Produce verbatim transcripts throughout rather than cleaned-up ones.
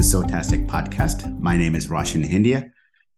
to Sotastic Podcast. My name is Roshan Hindia.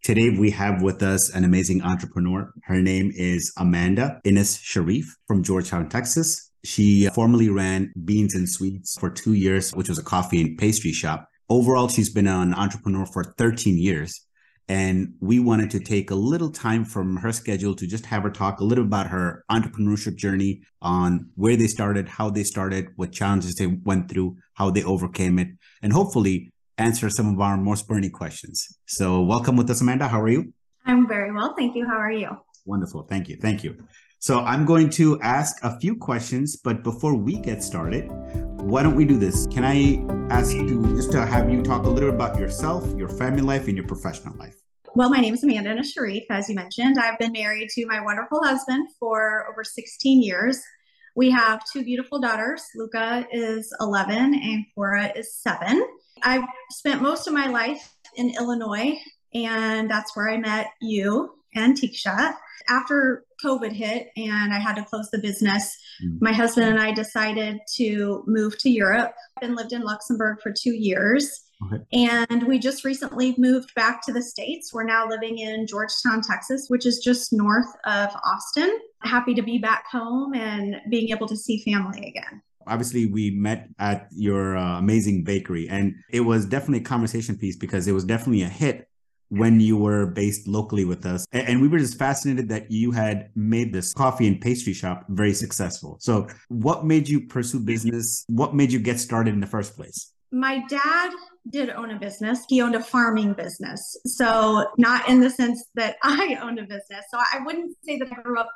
Today we have with us an amazing entrepreneur. Her name is Amanda Innes Sharif from Georgetown, Texas. She formerly ran Beans and Sweets for two years, which was a coffee and pastry shop. Overall, she's been an entrepreneur for thirteen years. And we wanted to take a little time from her schedule to just have her talk a little about her entrepreneurship journey, on where they started, how they started, what challenges they went through, how they overcame it, and hopefully answer some of our most burning questions. So welcome with us, Amanda. How are you? I'm very well. Thank you. How are you? Wonderful. Thank you. Thank you. So I'm going to ask a few questions, but before we get started, why don't we do this? Can I ask you just to have you talk a little about yourself, your family life, and your professional life? Well, my name is Amanda Innes Sharif, as you mentioned. I've been married to my wonderful husband for over sixteen years. We have two beautiful daughters. Luca is eleven and Cora is seven. I've spent most of my life in Illinois, and that's where I met you and Tiksha. After COVID hit and I had to close the business, my husband and I decided to move to Europe and lived in Luxembourg for two years. Okay. And we just recently moved back to the States. We're now living in Georgetown, Texas, which is just north of Austin. Happy to be back home and being able to see family again. Obviously, we met at your uh, amazing bakery, and it was definitely a conversation piece because it was definitely a hit when you were based locally with us. And we were just fascinated that you had made this coffee and pastry shop very successful. So what made you pursue business? What made you get started in the first place? My dad did own a business. He owned a farming business. So not in the sense that I owned a business. So I wouldn't say that I grew up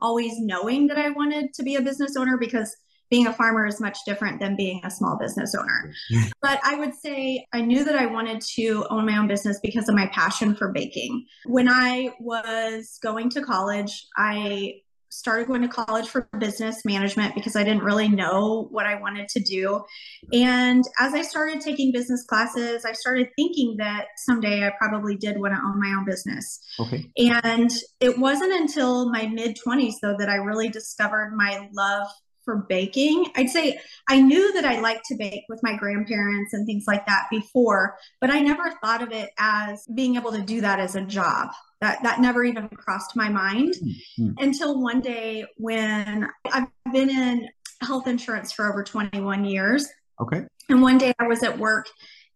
always knowing that I wanted to be a business owner, because being a farmer is much different than being a small business owner. But I would say I knew that I wanted to own my own business because of my passion for baking. When I was going to college, I started going to college for business management because I didn't really know what I wanted to do. And as I started taking business classes, I started thinking that someday I probably did want to own my own business. Okay. And it wasn't until my mid-twenties, though, that I really discovered my love for baking. I'd say I knew that I liked to bake with my grandparents and things like that before, but I never thought of it as being able to do that as a job. That that never even crossed my mind mm-hmm. until one day when I've been in health insurance for over twenty-one years. Okay. And one day I was at work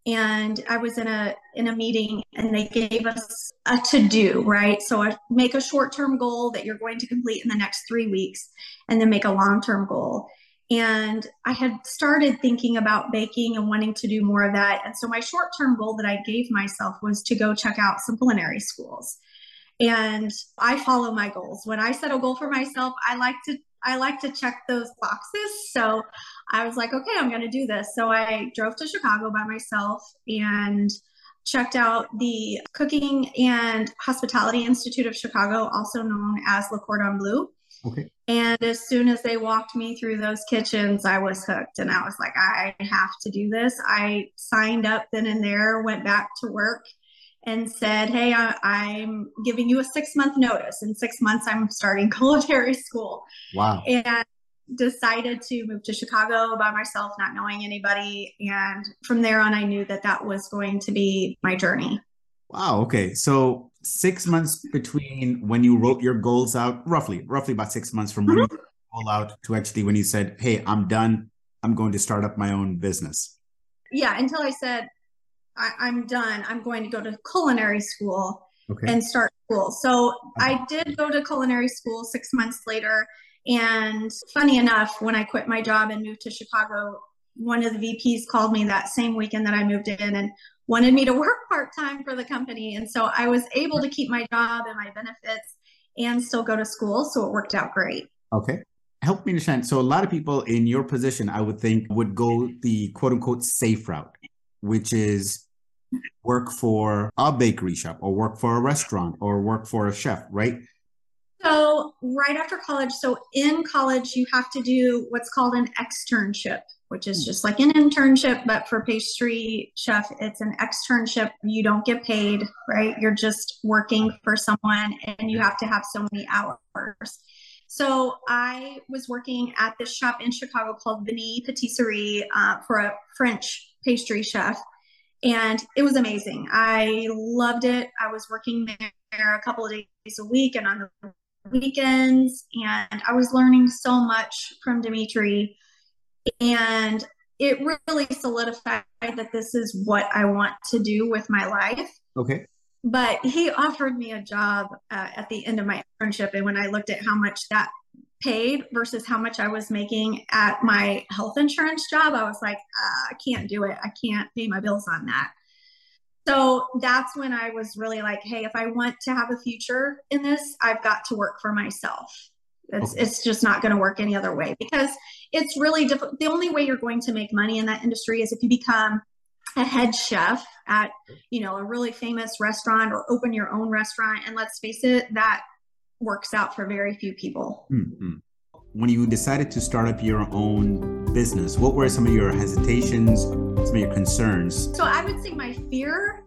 and I was in a in a meeting, and they gave us a to-do, right? So I make a short-term goal that you're going to complete in the next three weeks and then make a long-term goal. And I had started thinking about baking and wanting to do more of that. And so my short-term goal that I gave myself was to go check out some culinary schools. And I follow my goals. When I set a goal for myself, I like to I like to check those boxes. So I was like, okay, I'm going to do this. So I drove to Chicago by myself and checked out the Cooking and Hospitality Institute of Chicago, also known as Le Cordon Bleu. Okay. And as soon as they walked me through those kitchens, I was hooked. And I was like, I have to do this. I signed up then and there, went back to work, and said, hey, I, I'm giving you a six-month notice. In six months, I'm starting culinary school. Wow. And decided to move to Chicago by myself, not knowing anybody. And from there on, I knew that that was going to be my journey. Wow. Okay. So six months between when you wrote your goals out, roughly, roughly about six months from when mm-hmm. you wrote your goal out to actually when you said, hey, I'm done. I'm going to start up my own business. Yeah. Until I said, I, I'm done. I'm going to go to culinary school okay. and start school. So I did go to culinary school six months later. And funny enough, when I quit my job and moved to Chicago, one of the V Ps called me that same weekend that I moved in and wanted me to work part-time for the company. And so I was able to keep my job and my benefits and still go to school. So it worked out great. Okay. Help me understand. So a lot of people in your position, I would think, would go the quote unquote safe route, which is work for a bakery shop or work for a restaurant or work for a chef, right? So right after college, so in college, you have to do what's called an externship, which is just like an internship, but for pastry chef, it's an externship. You don't get paid, right? You're just working for someone and you have to have so many hours. So I was working at this shop in Chicago called Vinny Patisserie uh, for a French pastry chef. And it was amazing. I loved it. I was working there a couple of days a week and on the weekends, and I was learning so much from Dimitri. And it really solidified that this is what I want to do with my life. Okay. But he offered me a job uh, at the end of my internship. And when I looked at how much that paid versus how much I was making at my health insurance job, I was like, uh, I can't do it. I can't pay my bills on that. So that's when I was really like, hey, if I want to have a future in this, I've got to work for myself. It's, okay. It's just not going to work any other way, because it's really difficult. The only way you're going to make money in that industry is if you become a head chef at, you know, a really famous restaurant, or open your own restaurant. And let's face it, that works out for very few people. Mm-hmm. When you decided to start up your own business, what were some of your hesitations, some of your concerns? So I would say my fear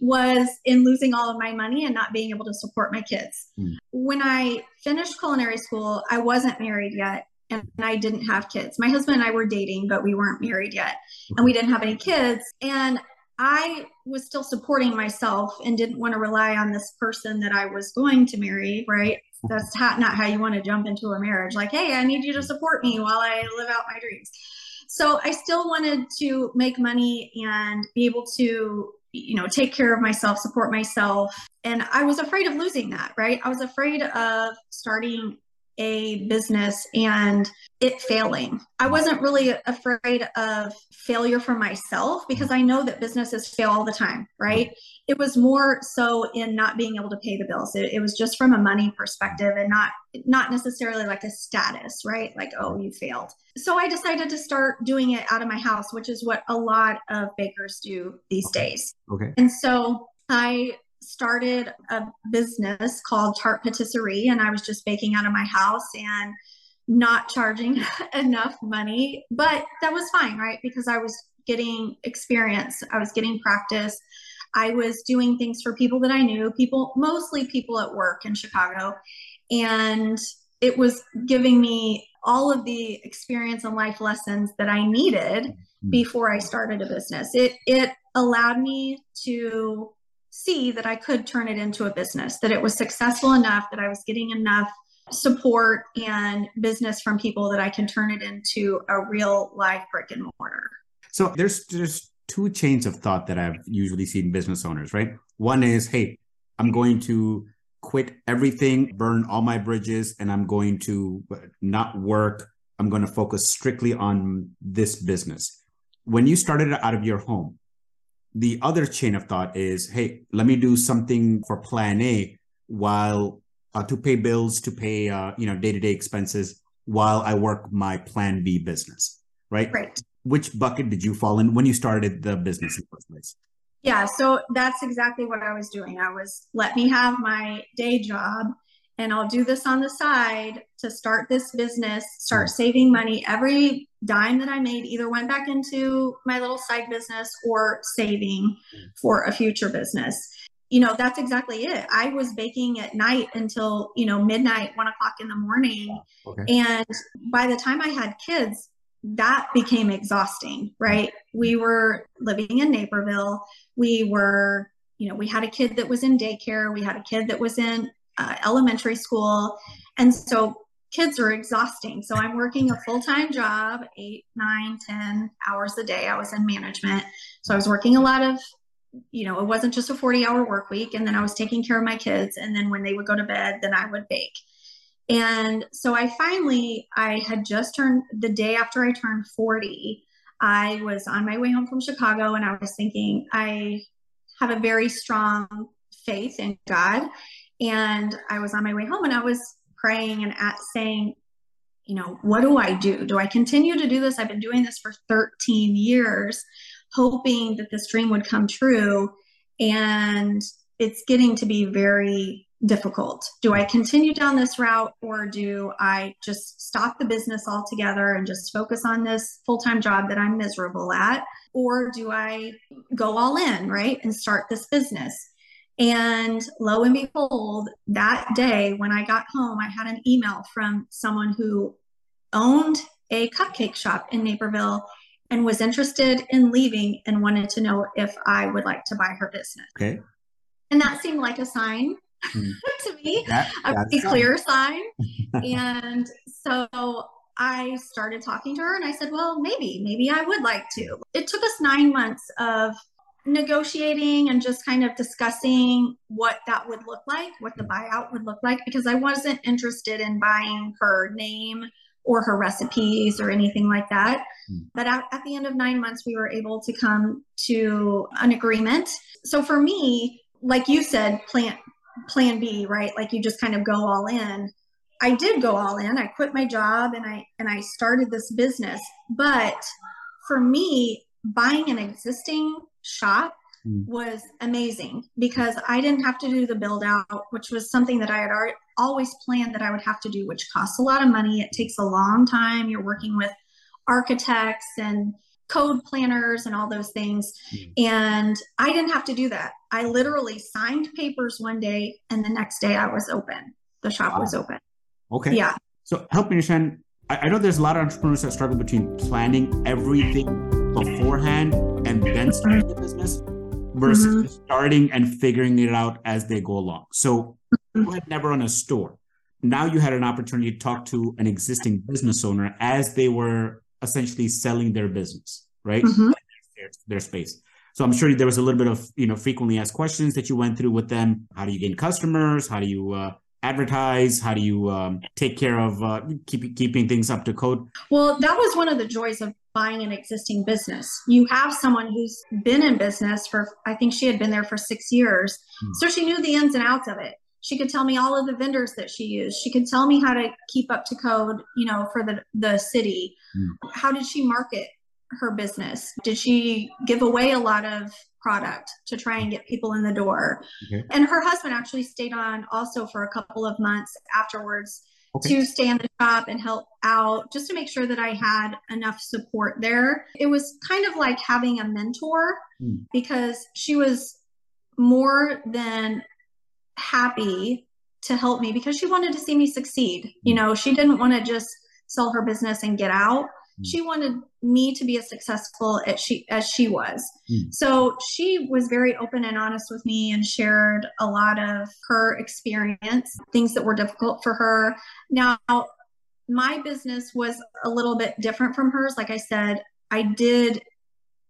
was in losing all of my money and not being able to support my kids. Mm. When I finished culinary school, I wasn't married yet, and I didn't have kids. My husband and I were dating, but we weren't married yet, and we didn't have any kids. And I was still supporting myself and didn't want to rely on this person that I was going to marry, right? That's not how you want to jump into a marriage. Like, hey, I need you to support me while I live out my dreams. So I still wanted to make money and be able to, you know, take care of myself, support myself. And I was afraid of losing that, right? I was afraid of starting a business and it failing. I wasn't really afraid of failure for myself, because I know that businesses fail all the time, right? It was more so in not being able to pay the bills. It, it was just from a money perspective, and not, not necessarily like a status, right? Like, oh, you failed. So I decided to start doing it out of my house, which is what a lot of bakers do these days. Okay. And so I started a business called Tarte Patisserie, and I was just baking out of my house and not charging enough money, but that was fine, right? Because I was getting experience. I was getting practice. I was doing things for people that I knew, people, mostly people at work in Chicago. And it was giving me all of the experience and life lessons that I needed before I started a business. It, it allowed me to see that I could turn it into a business, that it was successful enough, that I was getting enough support and business from people that I can turn it into a real live brick and mortar. So there's there's two chains of thought that I've usually seen business owners, right? One is, hey, I'm going to quit everything, burn all my bridges, and I'm going to not work. I'm going to focus strictly on this business. When you started out of your home, the other chain of thought is, hey, let me do something for plan A while uh, to pay bills, to pay, uh, you know, day-to-day expenses while I work my plan B business, right? Right. Which bucket did you fall in when you started the business in the first place? Yeah. So that's exactly what I was doing. I was, let me have my day job and I'll do this on the side to start this business, start mm-hmm. saving money. Every dime that I made either went back into my little side business or saving mm-hmm. for a future business. You know, that's exactly it. I was baking at night until, you know, midnight, one o'clock in the morning. Okay. And by the time I had kids, that became exhausting, right? We were living in Naperville. We were, you know, we had a kid that was in daycare. We had a kid that was in Uh, elementary school. And so kids are exhausting. So I'm working a full-time job, eight, nine, ten hours a day. I was in management. So I was working a lot of, you know, it wasn't just a forty hour work week. And then I was taking care of my kids. And then when they would go to bed, then I would bake. And so I finally, I had just turned, the day after I turned forty, I was on my way home from Chicago and I was thinking, I have a very strong faith in God. And I was on my way home and I was praying and at saying, you know, what do I do? Do I continue to do this? I've been doing this for thirteen years, hoping that this dream would come true. And it's getting to be very difficult. Do I continue down this route, or do I just stop the business altogether and just focus on this full-time job that I'm miserable at? Or do I go all in, right, and start this business? And lo and behold, that day when I got home, I had an email from someone who owned a cupcake shop in Naperville and was interested in leaving and wanted to know if I would like to buy her business. Okay. And that seemed like a sign mm. to me, that, a pretty clear sign. And so I started talking to her and I said, well, maybe, maybe I would like to. It took us nine months of negotiating and just kind of discussing what that would look like, what the buyout would look like, because I wasn't interested in buying her name or her recipes or anything like that. Mm. But at, at the end of nine months, we were able to come to an agreement. So for me, like you said, plan, plan B, right? Like you just kind of go all in. I did go all in. I quit my job and I, and I started this business. But for me, buying an existing shop mm. was amazing because I didn't have to do the build out, which was something that I had already always planned that I would have to do, which costs a lot of money. It takes a long time. You're working with architects and code planners and all those things. Mm. And I didn't have to do that. I literally signed papers one day and the next day I was open. The shop wow. was open. Okay. Yeah. So help me understand. I, I know there's a lot of entrepreneurs that struggle between planning everything beforehand and then starting the business versus mm-hmm. starting and figuring it out as they go along. So you had never run a store. Now you had an opportunity to talk to an existing business owner as they were essentially selling their business, right? Mm-hmm. Their, their space. So I'm sure there was a little bit of, you know, frequently asked questions that you went through with them. How do you gain customers? How do you uh, advertise? How do you um, take care of uh, keep, keeping things up to code? Well, that was one of the joys of buying an existing business. You have someone who's been in business for, I think she had been there for six years. Mm. So she knew the ins and outs of it. She could tell me all of the vendors that she used. She could tell me how to keep up to code, you know, for the, the city. Mm. How did she market her business? Did she give away a lot of product to try and get people in the door? Okay. And her husband actually stayed on also for a couple of months afterwards okay. to stay in the shop and help out just to make sure that I had enough support there. It was kind of like having a mentor mm. because she was more than happy to help me because she wanted to see me succeed. You know, she didn't want to just sell her business and get out. Mm. She wanted me to be as successful as she, as she was. Mm. So she was very open and honest with me and shared a lot of her experience, things that were difficult for her. Now, my business was a little bit different from hers. Like I said, I did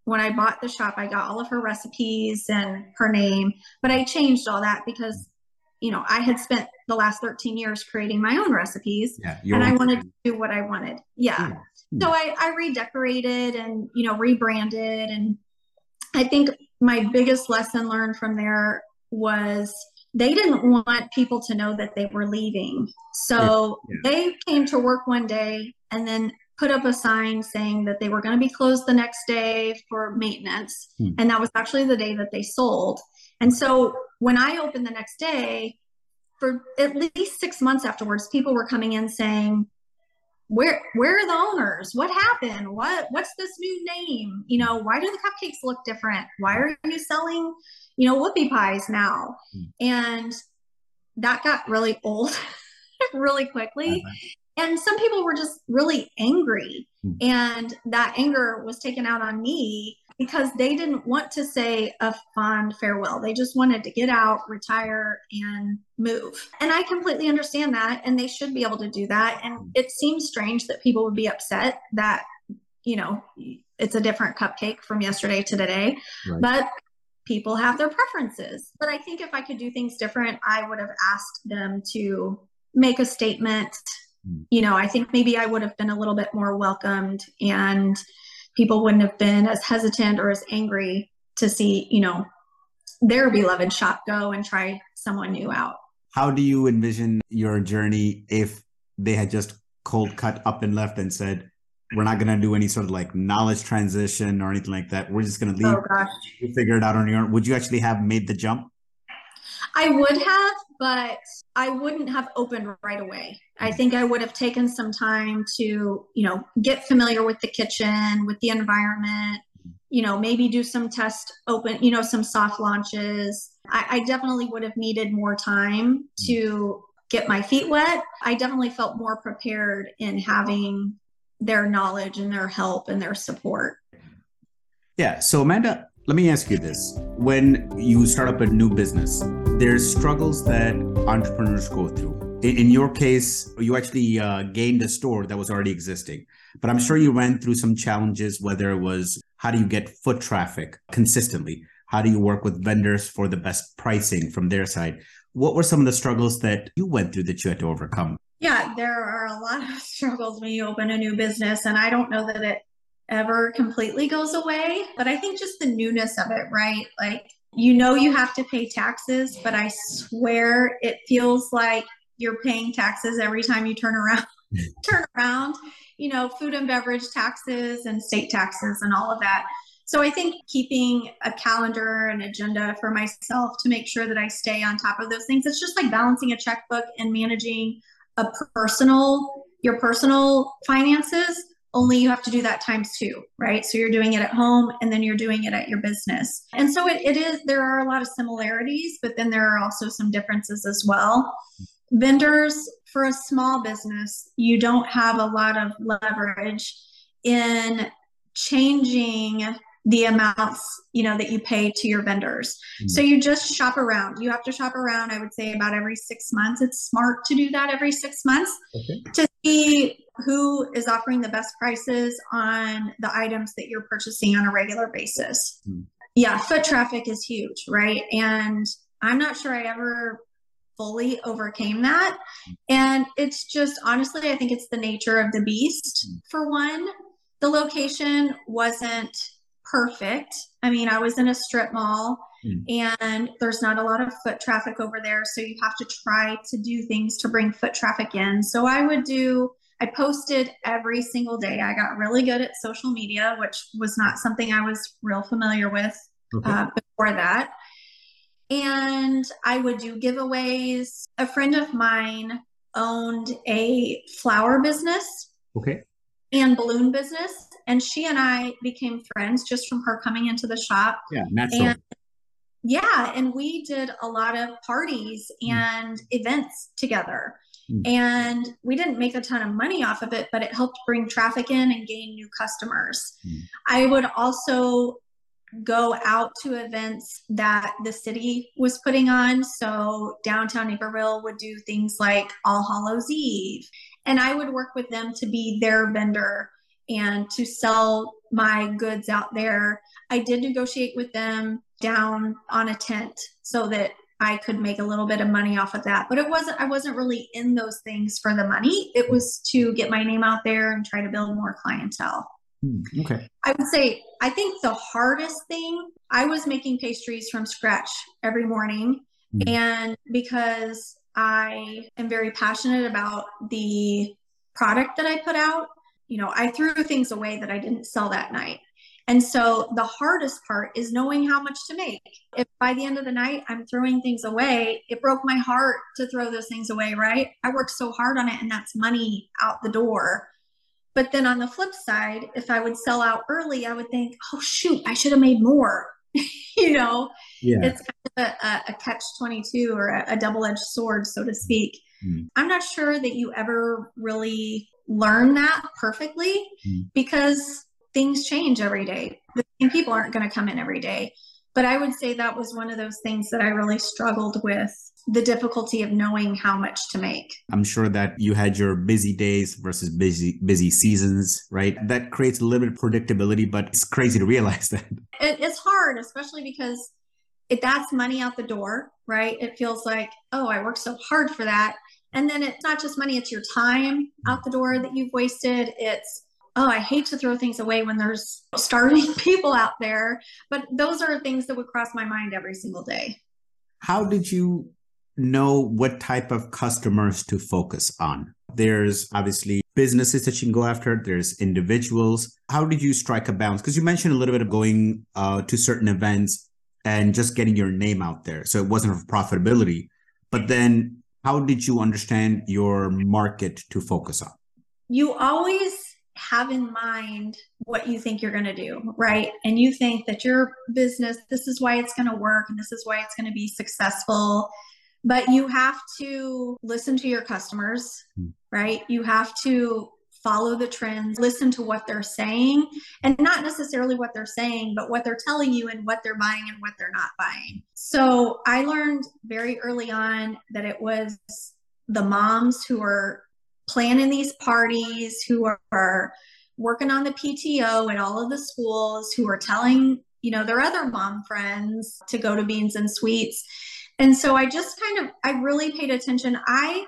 when I bought the shop, I got all of her recipes and her name, but I changed all that because you know, I had spent the last thirteen years creating my own recipes yeah, and I wanted to do what I wanted. Yeah. yeah. So I, I redecorated and, you know, rebranded. And I think my biggest lesson learned from there was they didn't want people to know that they were leaving. So yeah. Yeah. they came to work one day and then put up a sign saying that they were going to be closed the next day for maintenance. Hmm. And that was actually the day that they sold. And so when I opened the next day, for at least six months afterwards, people were coming in saying, where, where are the owners? What happened? What, what's this new name? You know, why do the cupcakes look different? Why are you selling, you know, whoopie pies now? Mm-hmm. And that got really old really quickly. Uh-huh. And some people were just really angry. Mm-hmm. And that anger was taken out on me because they didn't want to say a fond farewell. They just wanted to get out, retire, and move. And I completely understand that, and they should be able to do that. And it seems strange that people would be upset that, you know, it's a different cupcake from yesterday to today, right. But people have their preferences. But I think if I could do things different, I would have asked them to make a statement. Mm. You know, I think maybe I would have been a little bit more welcomed and people wouldn't have been as hesitant or as angry to see, you know, their beloved shop go and try someone new out. How do you envision your journey if they had just cold cut up and left and said, we're not going to do any sort of like knowledge transition or anything like that. We're just going to leave. Oh, gosh. You figure it out on your own. Would you actually have made the jump? I would have, but I wouldn't have opened right away. I think I would have taken some time to, you know, get familiar with the kitchen, with the environment, you know, maybe do some test open, you know, some soft launches. I, I definitely would have needed more time to get my feet wet. I definitely felt more prepared in having their knowledge and their help and their support. Yeah. So Amanda, let me ask you this. When you start up a new business, there's struggles that entrepreneurs go through. In, in your case, you actually uh, gained a store that was already existing, but I'm sure you ran through some challenges, whether it was how do you get foot traffic consistently? How do you work with vendors for the best pricing from their side? What were some of the struggles that you went through that you had to overcome? Yeah, there are a lot of struggles when you open a new business, and I don't know that it ever completely goes away, but I think just the newness of it, right? Like, you know, you have to pay taxes, but I swear it feels like you're paying taxes every time you turn around, turn around, you know, food and beverage taxes and state taxes and all of that. So I think keeping a calendar and agenda for myself to make sure that I stay on top of those things, it's just like balancing a checkbook and managing a personal, your personal finances, only you have to do that times two, right? So you're doing it at home and then you're doing it at your business. And so it, it is, there are a lot of similarities, but then there are also some differences as well. Vendors, for a small business, you don't have a lot of leverage in changing the amounts, you know, that you pay to your vendors. Mm-hmm. So you just shop around. You have to shop around, I would say, about every six months. It's smart to do that every six months okay. to see who is offering the best prices on the items that you're purchasing on a regular basis. Mm-hmm. Yeah, foot traffic is huge, right? And I'm not sure I ever fully overcame that. And it's just, honestly, I think it's the nature of the beast. Mm-hmm. For one, the location wasn't perfect. I mean, I was in a strip mall mm. and there's not a lot of foot traffic over there. So you have to try to do things to bring foot traffic in. So I would do, I posted every single day. I got really good at social media, which was not something I was real familiar with okay. uh, before that. And I would do giveaways. A friend of mine owned a flower business. Okay. And balloon business. And she and I became friends just from her coming into the shop. Yeah, natural. And yeah. And we did a lot of parties and mm. events together. Mm. And we didn't make a ton of money off of it, but it helped bring traffic in and gain new customers. Mm. I would also go out to events that the city was putting on. So downtown Naperville would do things like All Hallows Eve. And I would work with them to be their vendor and to sell my goods out there. I did negotiate with them down on a tent so that I could make a little bit of money off of that. But it wasn't, I wasn't really in those things for the money. It was to get my name out there and try to build more clientele. Okay. I would say, I think the hardest thing, I was making pastries from scratch every morning. Mm. And because I am very passionate about the product that I put out. You know, I threw things away that I didn't sell that night. And so the hardest part is knowing how much to make. If by the end of the night, I'm throwing things away, it broke my heart to throw those things away, right? I worked so hard on it and that's money out the door. But then on the flip side, if I would sell out early, I would think, oh shoot, I should have made more. you know, yeah. It's kind of a, a catch twenty-two or a, a double-edged sword, so to speak. Mm. I'm not sure that you ever really learn that perfectly mm. because things change every day. The same people aren't going to come in every day. But I would say that was one of those things that I really struggled with, the difficulty of knowing how much to make. I'm sure that you had your busy days versus busy busy seasons, right? That creates a little bit of predictability, but it's crazy to realize that. It, it's hard, especially because it, that's money out the door, right? It feels like, oh, I worked so hard for that. And then it's not just money, it's your time out the door that you've wasted. It's, oh, I hate to throw things away when there's starving people out there. But those are things that would cross my mind every single day. How did you know what type of customers to focus on? There's obviously businesses that you can go after. There's individuals. How did you strike a balance? Because you mentioned a little bit of going uh, to certain events and just getting your name out there. So it wasn't for profitability. But then how did you understand your market to focus on? You always have in mind what you think you're going to do, right? And you think that your business, this is why it's going to work and this is why it's going to be successful. But you have to listen to your customers, right? You have to follow the trends, listen to what they're saying, and not necessarily what they're saying, but what they're telling you and what they're buying and what they're not buying. So I learned very early on that it was the moms who are planning these parties, who are working on the P T O at all of the schools, who are telling, you know, their other mom friends to go to Beans and Sweets. And so I just kind of, I really paid attention. I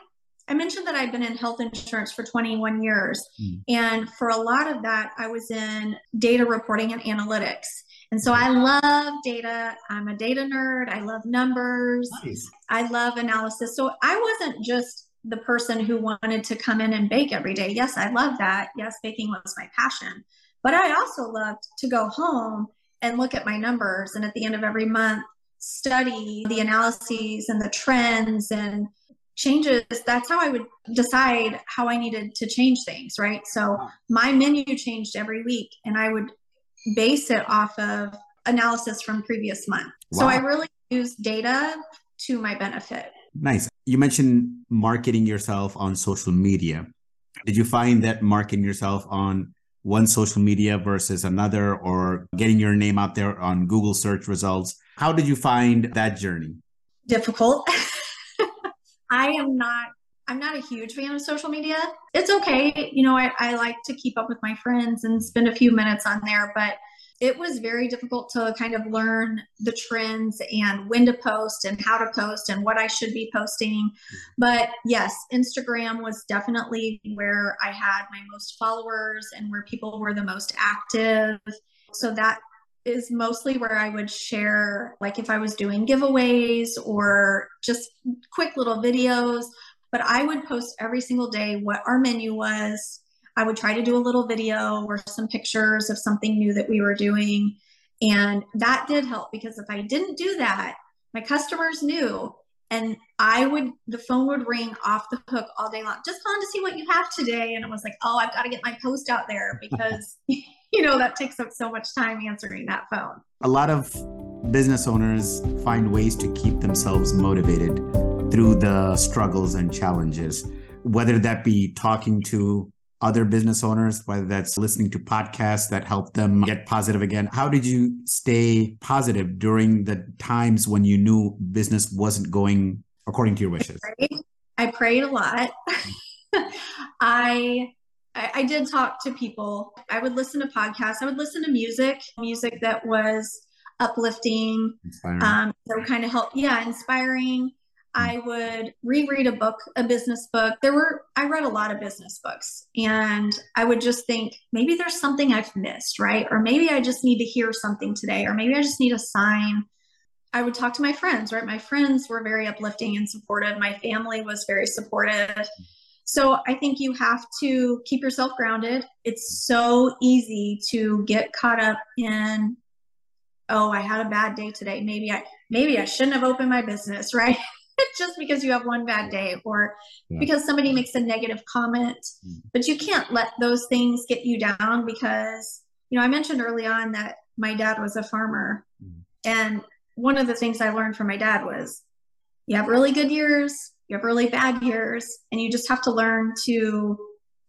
I mentioned that I've been in health insurance for twenty-one years. Mm. And for a lot of that, I was in data reporting and analytics. And so I love data. I'm a data nerd. I love numbers. Nice. I love analysis. So I wasn't just the person who wanted to come in and bake every day. Yes, I love that. Yes, baking was my passion. But I also loved to go home and look at my numbers. And at the end of every month, study the analyses and the trends and changes. That's how I would decide how I needed to change things, right? So my menu changed every week and I would base it off of analysis from previous month. Wow. So I really used data to my benefit. Nice. You mentioned marketing yourself on social media. Did you find that marketing yourself on one social media versus another, or getting your name out there on Google search results? How did you find that journey? Difficult. I am not, I'm not a huge fan of social media. It's okay. You know, I, I like to keep up with my friends and spend a few minutes on there, but it was very difficult to kind of learn the trends and when to post and how to post and what I should be posting. But yes, Instagram was definitely where I had my most followers and where people were the most active. So that is mostly where I would share, like if I was doing giveaways or just quick little videos, but I would post every single day what our menu was. I would try to do a little video or some pictures of something new that we were doing. And that did help, because if I didn't do that, my customers knew, and I would, the phone would ring off the hook all day long, just calling to see what you have today. And it was like, oh, I've got to get my post out there because you know, that takes up so much time answering that phone. A lot of business owners find ways to keep themselves motivated through the struggles and challenges, whether that be talking to other business owners, whether that's listening to podcasts that help them get positive again. How did you stay positive during the times when you knew business wasn't going according to your wishes? I prayed, I prayed a lot. I... I did talk to people. I would listen to podcasts. I would listen to music, music that was uplifting, um, that kind of helped. Yeah, inspiring. I would reread a book, a business book. There were, I read a lot of business books, and I would just think, maybe there's something I've missed, right? Or maybe I just need to hear something today, or maybe I just need a sign. I would talk to my friends, right? My friends were very uplifting and supportive. My family was very supportive. So I think you have to keep yourself grounded. It's so easy to get caught up in, oh, I had a bad day today. Maybe I, maybe I shouldn't have opened my business, right? Just because you have one bad day, or yeah. because somebody makes a negative comment, mm-hmm. but you can't let those things get you down, because, you know, I mentioned early on that my dad was a farmer, mm-hmm. and one of the things I learned from my dad was you have really good years, you have really bad years, and you just have to learn to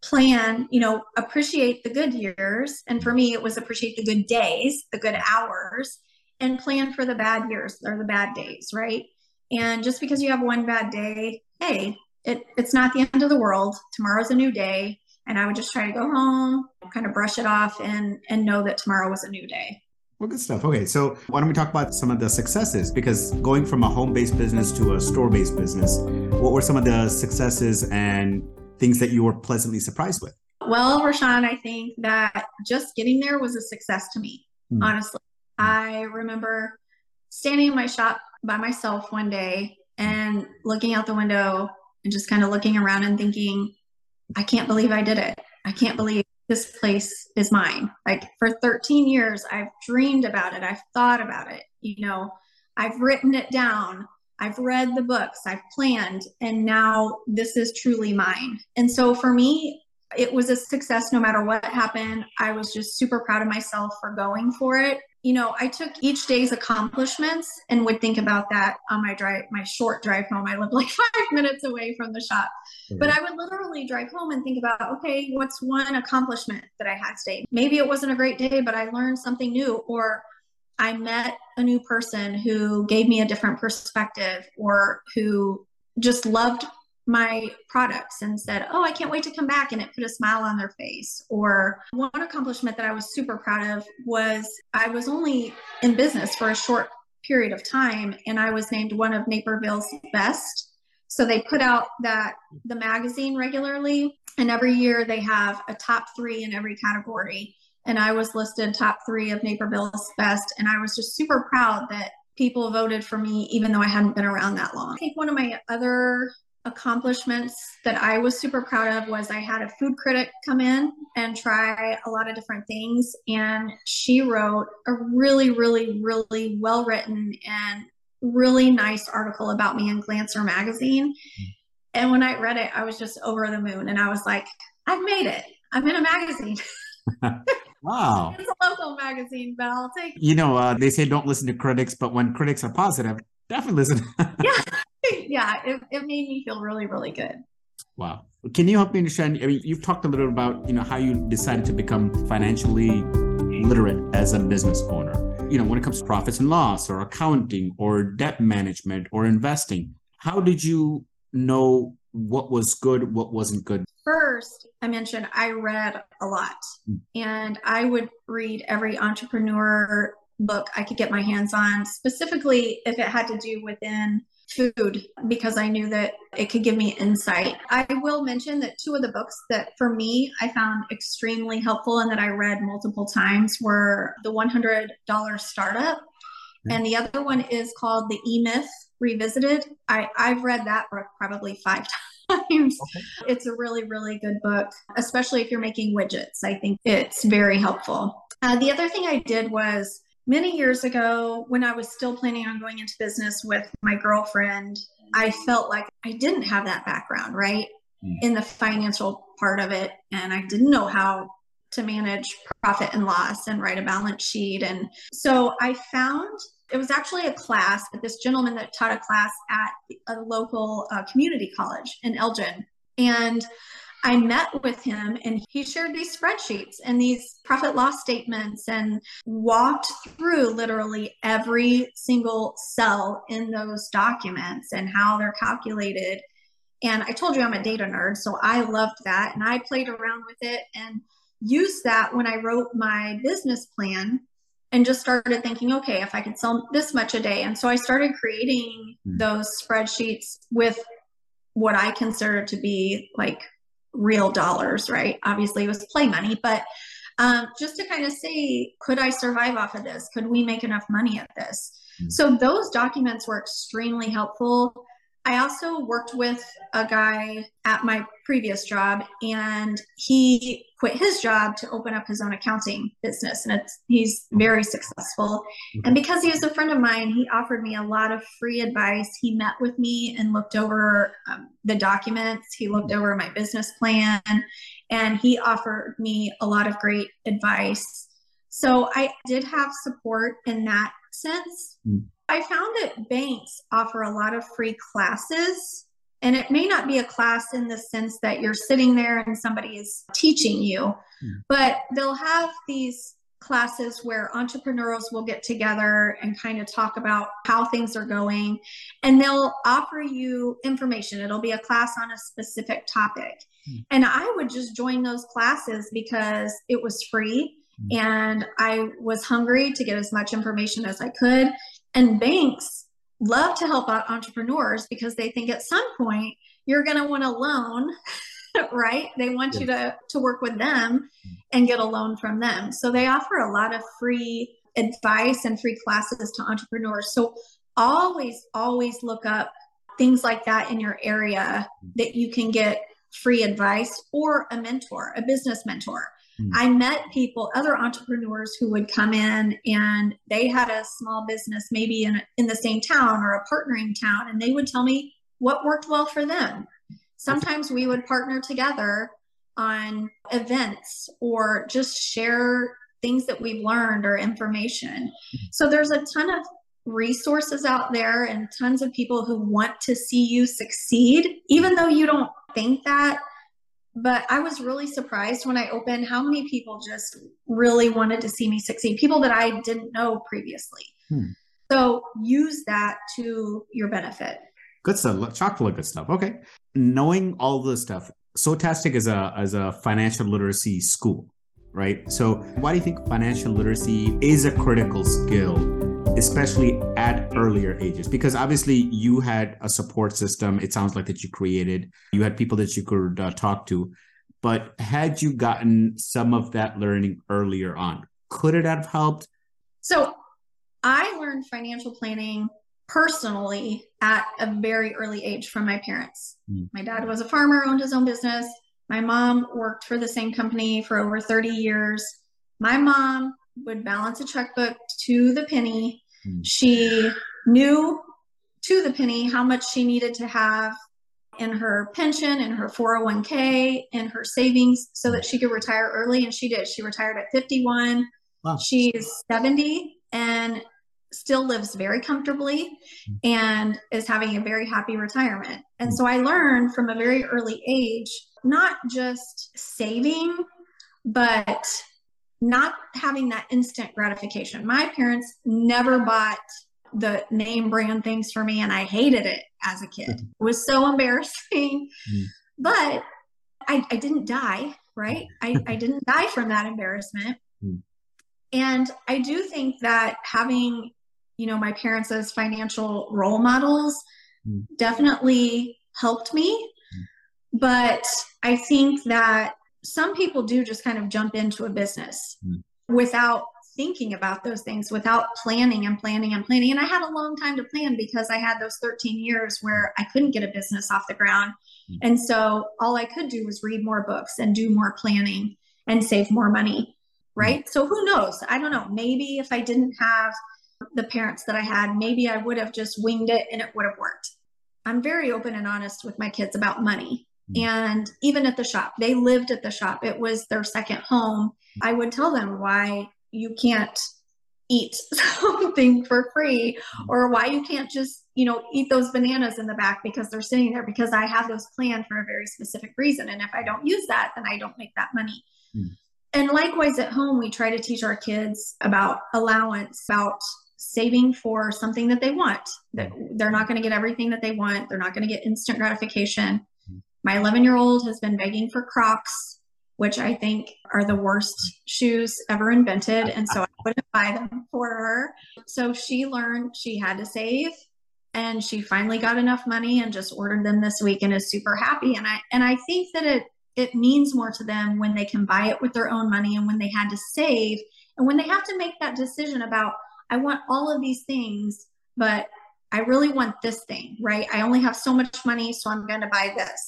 plan, you know, appreciate the good years. And for me, it was appreciate the good days, the good hours, and plan for the bad years or the bad days, right? And just because you have one bad day, hey, it, it's not the end of the world. Tomorrow's a new day. And I would just try to go home, kind of brush it off, and and know that tomorrow was a new day. Well, good stuff. Okay. So why don't we talk about some of the successes? Because going from a home-based business to a store-based business, what were some of the successes and things that you were pleasantly surprised with? Well, Roshan, I think that just getting there was a success to me, mm. honestly. I remember standing in my shop by myself one day and looking out the window and just kind of looking around and thinking, I can't believe I did it. I can't believe this place is mine. Like for thirteen years, I've dreamed about it. I've thought about it. You know, I've written it down. I've read the books. I've planned. And now this is truly mine. And so for me, it was a success no matter what happened. I was just super proud of myself for going for it. you know, I took each day's accomplishments and would think about that on my drive, my short drive home. I lived like five minutes away from the shop, mm-hmm. but I would literally drive home and think about, okay, what's one accomplishment that I had today? Maybe it wasn't a great day, but I learned something new, or I met a new person who gave me a different perspective, or who just loved my products and said, oh, I can't wait to come back. And it put a smile on their face. Or one accomplishment that I was super proud of was I was only in business for a short period of time, and I was named one of Naperville's best. So they put out that the magazine regularly, and every year they have a top three in every category. And I was listed top three of Naperville's best. And I was just super proud that people voted for me, even though I hadn't been around that long. I think one of my other accomplishments that I was super proud of was I had a food critic come in and try a lot of different things. And she wrote a really, really, really well-written and really nice article about me in Glancer Magazine. And when I read it, I was just over the moon. And I was like, I've made it. I'm in a magazine. Wow. It's a local magazine, but I'll take it. You know, uh, they say don't listen to critics, but when critics are positive, definitely listen. Yeah. Yeah, it, it made me feel really, really good. Wow. Can you help me understand? I mean, you've talked a little about, you know, how you decided to become financially literate as a business owner. You know, when it comes to profits and loss or accounting or debt management or investing, how did you know what was good, what wasn't good? First, I mentioned I read a lot, and I would read every entrepreneur book I could get my hands on, specifically if it had to do within food, because I knew that it could give me insight. I will mention that two of the books that for me I found extremely helpful and that I read multiple times were The one hundred dollar Startup, and the other one is called The E-Myth Revisited. I, I've read that book probably five times. Okay. It's a really, really good book, especially if you're making widgets. I think it's very helpful. Uh, the other thing I did was, many years ago, when I was still planning on going into business with my girlfriend, I felt like I didn't have that background, right? Mm. In the financial part of it. And I didn't know how to manage profit and loss and write a balance sheet. And so I found, it was actually a class, but this gentleman that taught a class at a local uh, community college in Elgin. And I met with him, and he shared these spreadsheets and these profit loss statements and walked through literally every single cell in those documents and how they're calculated. And I told you I'm a data nerd, so I loved that. And I played around with it and used that when I wrote my business plan, and just started thinking, okay, if I could sell this much a day. And so I started creating those spreadsheets with what I consider to be like real dollars, right? Obviously it was play money, but um, just to kind of say, could I survive off of this? Could we make enough money at this? Mm-hmm. So those documents were extremely helpful. I also worked with a guy at my previous job, and he quit his job to open up his own accounting business. And it's, he's very successful. Mm-hmm. And because he was a friend of mine, he offered me a lot of free advice. He met with me and looked over um, the documents. He looked over my business plan, and he offered me a lot of great advice. So I did have support in that sense. Mm-hmm. I found that banks offer a lot of free classes, and it may not be a class in the sense that you're sitting there and somebody is teaching you, but they'll have these classes where entrepreneurs will get together and kind of talk about how things are going, and they'll offer you information. It'll be a class on a specific topic. And I would just join those classes because it was free, and I was hungry to get as much information as I could. And banks love to help out entrepreneurs because they think at some point you're going to want a loan, right? They want yeah. you to, to work with them and get a loan from them. So they offer a lot of free advice and free classes to entrepreneurs. So always, always look up things like that in your area that you can get free advice or a mentor, a business mentor. I met people, other entrepreneurs who would come in, and they had a small business maybe in, in the same town or a partnering town, and they would tell me what worked well for them. Sometimes we would partner together on events or just share things that we've learned or information. So there's a ton of resources out there and tons of people who want to see you succeed, even though you don't think that. But I was really surprised when I opened how many people just really wanted to see me succeed, people that I didn't know previously. Hmm. So use that to your benefit. Good stuff. Chock full of good stuff. Okay. Knowing all this stuff, Sotastic is a, is a financial literacy school, right? So why do you think financial literacy is a critical skill, especially at earlier ages? Because obviously you had a support system, it sounds like, that you created. You had people that you could uh, talk to. But had you gotten some of that learning earlier on, could it have helped? So I learned financial planning personally at a very early age from my parents. Mm. My dad was a farmer, owned his own business. My mom worked for the same company for over thirty years. My mom would balance a checkbook to the penny. Mm. She knew to the penny how much she needed to have in her pension, in her four oh one k, in her savings, so that she could retire early. And she did. She retired at fifty-one. Wow. She is seventy and still lives very comfortably and is having a very happy retirement. And so I learned from a very early age, not just saving, but not having that instant gratification. My parents never bought the name brand things for me, and I hated it as a kid. It was so embarrassing, but I, I didn't die, right? I, I didn't die from that embarrassment. And I do think that having, you know, my parents as financial role models mm. definitely helped me. Mm. But I think that some people do just kind of jump into a business mm. without thinking about those things, without planning and planning and planning. And I had a long time to plan because I had those thirteen years where I couldn't get a business off the ground. Mm. And so all I could do was read more books and do more planning and save more money. Right? So who knows? I don't know. Maybe if I didn't have the parents that I had, maybe I would have just winged it and it would have worked. I'm very open and honest with my kids about money. Mm-hmm. And even at the shop, they lived at the shop. It was their second home. I would tell them why you can't eat something for free, or why you can't just, you know, eat those bananas in the back because they're sitting there, because I have those planned for a very specific reason. And if I don't use that, then I don't make that money. Mm-hmm. And likewise at home, we try to teach our kids about allowance, about saving for something that they want. That they're not going to get everything that they want. They're not going to get instant gratification. My eleven-year-old has been begging for Crocs, which I think are the worst shoes ever invented. And so I wouldn't buy them for her. So she learned she had to save, and she finally got enough money and just ordered them this week and is super happy. And I, and I think that it, It means more to them when they can buy it with their own money, and when they had to save, and when they have to make that decision about, I want all of these things, but I really want this thing, right? I only have so much money, so I'm going to buy this.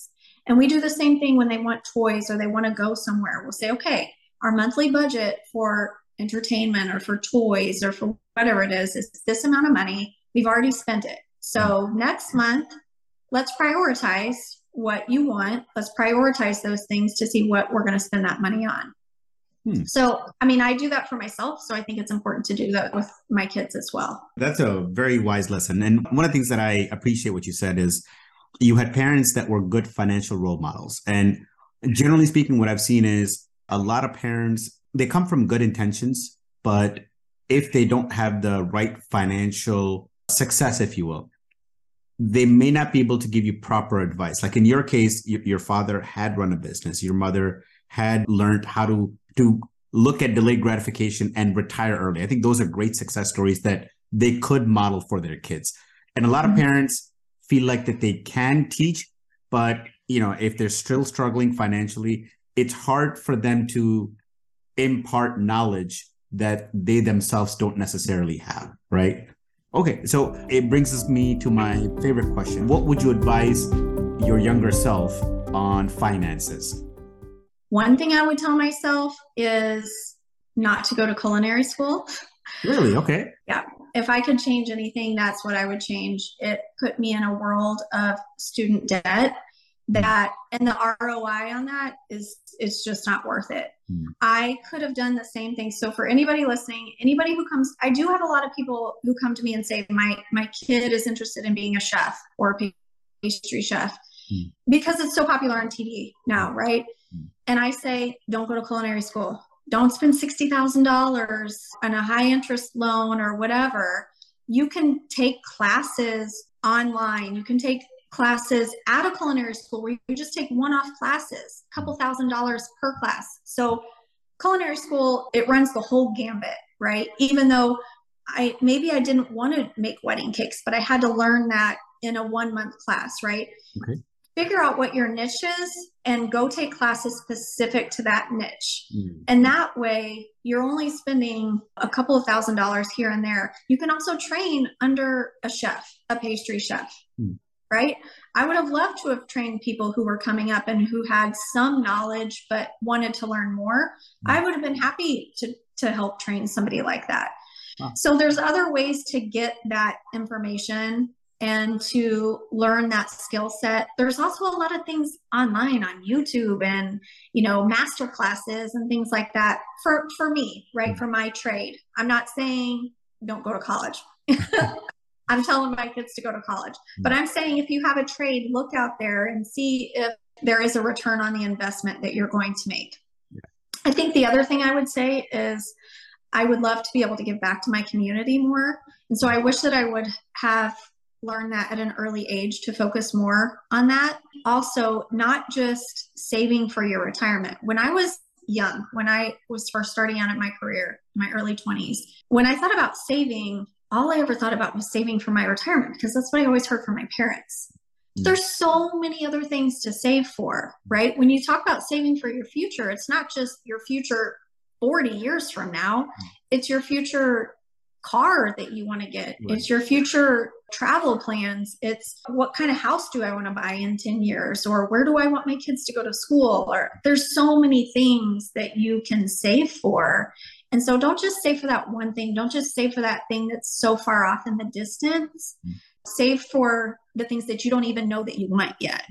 And we do the same thing when they want toys or they want to go somewhere. We'll say, okay, our monthly budget for entertainment or for toys or for whatever it is, is this amount of money. We've already spent it. So next month, let's prioritize what you want. Let's prioritize those things to see what we're going to spend that money on. Hmm. So, I mean, I do that for myself. So I think it's important to do that with my kids as well. That's a very wise lesson. And one of the things that I appreciate what you said is you had parents that were good financial role models. And generally speaking, what I've seen is a lot of parents, they come from good intentions, but if they don't have the right financial success, if you will, they may not be able to give you proper advice. Like in your case, your, your father had run a business. Your mother had learned how to, to look at delayed gratification and retire early. I think those are great success stories that they could model for their kids. And a lot of parents feel like that they can teach, but you know, if they're still struggling financially, it's hard for them to impart knowledge that they themselves don't necessarily have, right? Okay, so it brings me to my favorite question. What would you advise your younger self on finances? One thing I would tell myself is not to go to culinary school. Really? Okay. Yeah. If I could change anything, that's what I would change. It put me in a world of student debt that and the R O I on that is, it's just not worth it. Mm. I could have done the same thing. So for anybody listening, anybody who comes, I do have a lot of people who come to me and say, my, my kid is interested in being a chef or a pastry chef mm. because it's so popular on T V now. Right. Mm. And I say, don't go to culinary school. Don't spend sixty thousand dollars on a high interest loan or whatever. You can take classes online. You can take classes at a culinary school where you just take one-off classes, a couple thousand dollars per class. So culinary school, it runs the whole gambit, right? Even though I, maybe I didn't want to make wedding cakes, but I had to learn that in a one-month class, right? Okay. Figure out what your niche is and go take classes specific to that niche. Mm. And that way you're only spending a couple of thousand dollars here and there. You can also train under a chef, a pastry chef. Mm. Right? I would have loved to have trained people who were coming up and who had some knowledge, but wanted to learn more. Wow. I would have been happy to, to help train somebody like that. Wow. So there's other ways to get that information and to learn that skill set. There's also a lot of things online on YouTube and, you know, master classes and things like that for, for me, right? For my trade. I'm not saying don't go to college. I'm telling my kids to go to college, but I'm saying if you have a trade, look out there and see if there is a return on the investment that you're going to make. Yeah. I think the other thing I would say is I would love to be able to give back to my community more. And so I wish that I would have learned that at an early age to focus more on that. Also, not just saving for your retirement. When I was young, when I was first starting out in my career, my early twenties, when I thought about saving, all I ever thought about was saving for my retirement because that's what I always heard from my parents. Mm. There's so many other things to save for, right? When you talk about saving for your future, it's not just your future forty years from now. It's your future car that you want to get. Right. It's your future travel plans. It's what kind of house do I want to buy in ten years? Or where do I want my kids to go to school? Or there's so many things that you can save for. And so don't just save for that one thing. Don't just save for that thing that's so far off in the distance. Mm. Save for the things that you don't even know that you want yet.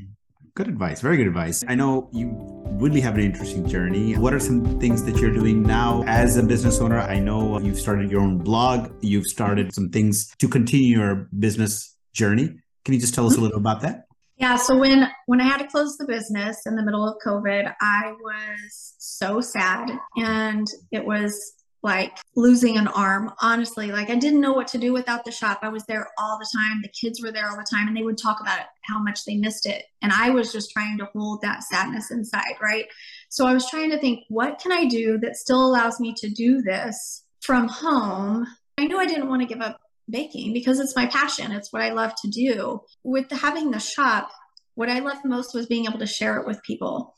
Good advice. Very good advice. I know you really have an interesting journey. What are some things that you're doing now as a business owner? I know you've started your own blog. You've started some things to continue your business journey. Can you just tell us mm-hmm. a little about that? Yeah. So when, when I had to close the business in the middle of COVID, I was so sad, and it was like losing an arm. Honestly, like I didn't know what to do without the shop. I was there all the time. The kids were there all the time, and they would talk about it, how much they missed it. And I was just trying to hold that sadness inside. Right. So I was trying to think, what can I do that still allows me to do this from home? I knew I didn't want to give up baking because it's my passion. It's what I love to do. With the, having the shop, what I loved most was being able to share it with people.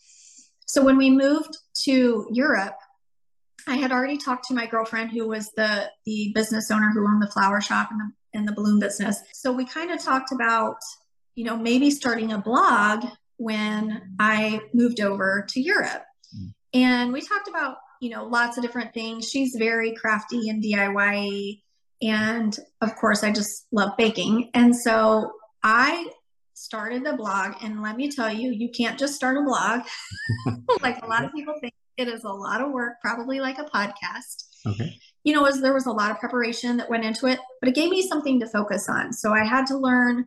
So when we moved to Europe, I had already talked to my girlfriend who was the, the business owner who owned the flower shop and the, and the balloon business. So we kind of talked about, you know, maybe starting a blog when I moved over to Europe. And we talked about, you know, lots of different things. She's very crafty and D I Y. And of course, I just love baking. And so I started the blog, and let me tell you, you can't just start a blog like a lot of people think. It is a lot of work, probably like a podcast. Okay. You know, as there was a lot of preparation that went into it, but it gave me something to focus on. So I had to learn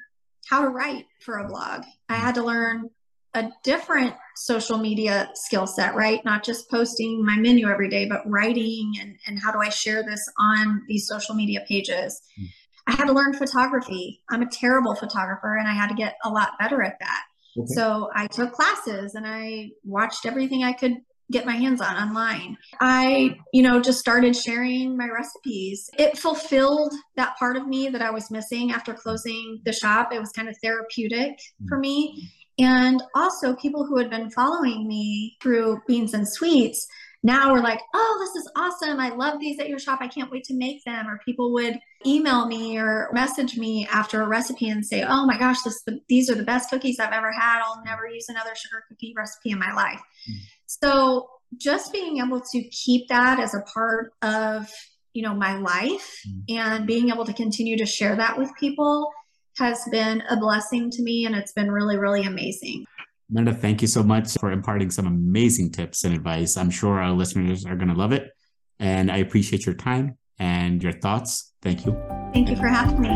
how to write for a blog. I had to learn a different social media skill set, right? Not just posting my menu every day, but writing and, and how do I share this on these social media pages? Mm. I had to learn photography. I'm a terrible photographer, and I had to get a lot better at that. Okay. So I took classes, and I watched everything I could get my hands on online. I, you know, just started sharing my recipes. It fulfilled that part of me that I was missing after closing the shop. It was kind of therapeutic mm. for me. And also people who had been following me through Beans and Sweets now were like, oh, this is awesome. I love these at your shop. I can't wait to make them. Or people would email me or message me after a recipe and say, oh my gosh, this, these are the best cookies I've ever had. I'll never use another sugar cookie recipe in my life. Mm. So just being able to keep that as a part of, you know, my life mm. and being able to continue to share that with people has been a blessing to me, and it's been really, really amazing. Amanda, thank you so much for imparting some amazing tips and advice. I'm sure our listeners are going to love it. And I appreciate your time and your thoughts. Thank you. Thank you for having me.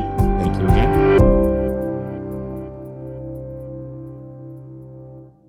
Thank you again.